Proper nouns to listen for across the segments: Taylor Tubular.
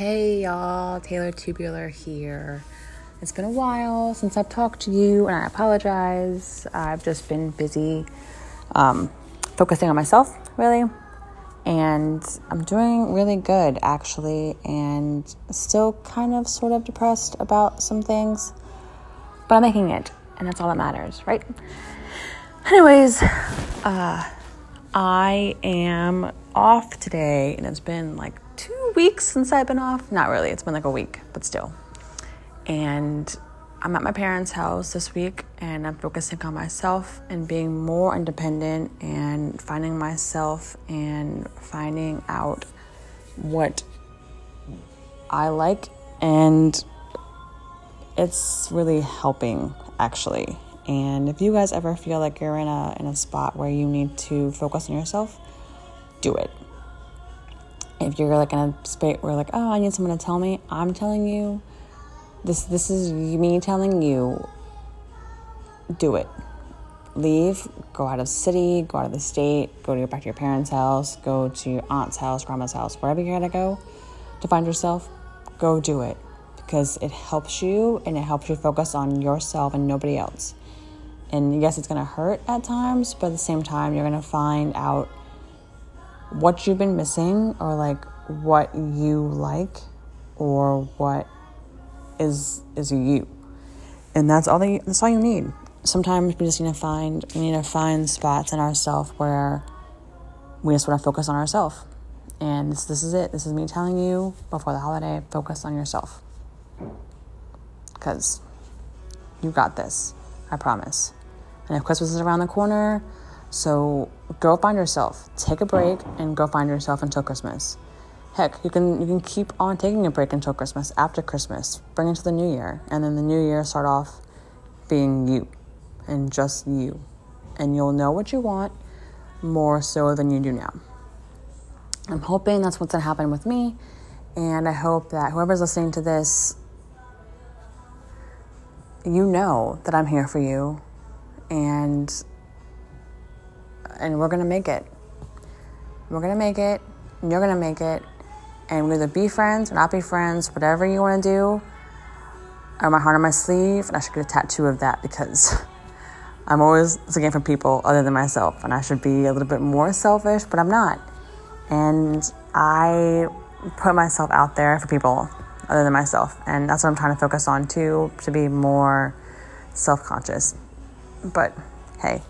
Hey y'all, Taylor Tubular here. It's been a while since I've talked to you, and I apologize. I've just been busy focusing on myself, really. And I'm doing really good, actually, and still kind of sort of depressed about some things. But I'm making it, and that's all that matters, right? Anyways, I am off today, and it's been like 2 weeks since I've been off. Not really. It's been like a week, but still. And I'm at my parents' house this week, and I'm focusing on myself and being more independent and finding myself and finding out what I like. And it's really helping, actually. And if you guys ever feel like you're in a spot where you need to focus on yourself, do it. If you're like in a space where like, oh, I need someone to tell me, I'm telling you, this is me telling you, do it. Leave, go out of the city, go out of the state, back to your parents' house, go to your aunt's house, grandma's house, wherever you're gonna go to find yourself, go do it. Because it helps you, and it helps you focus on yourself and nobody else. And yes, it's gonna hurt at times, but at the same time, you're gonna find out what you've been missing, or like what you like, or what is you, and that's all you need. Sometimes we just need to find spots in ourselves where we just want to focus on ourselves, and this is it. This is me telling you before the holiday: focus on yourself, because you got this. I promise. And if Christmas is around the corner, so go find yourself. Take a break and go find yourself until Christmas. Heck, you can keep on taking a break until Christmas, after Christmas, bring it to the new year, and then the new year start off being you and just you. And you'll know what you want more so than you do now. I'm hoping that's what's going to happen with me, and I hope that whoever's listening to this, you know that I'm here for you, and we're going to make it. We're going to make it, and you're going to make it, and we'll either be friends or not be friends, whatever you want to do. I have my heart on my sleeve, and I should get a tattoo of that, because I'm always looking for people other than myself, and I should be a little bit more selfish, but I'm not. And I put myself out there for people other than myself, and that's what I'm trying to focus on too, to be more self-conscious. But hey.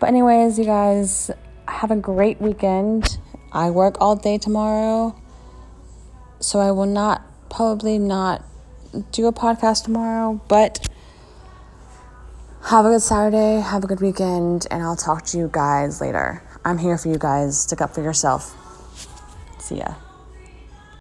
But anyways, you guys, have a great weekend. I work all day tomorrow, so I will probably not do a podcast tomorrow, but have a good Saturday, have a good weekend, and I'll talk to you guys later. I'm here for you guys. Stick up for yourself. See ya.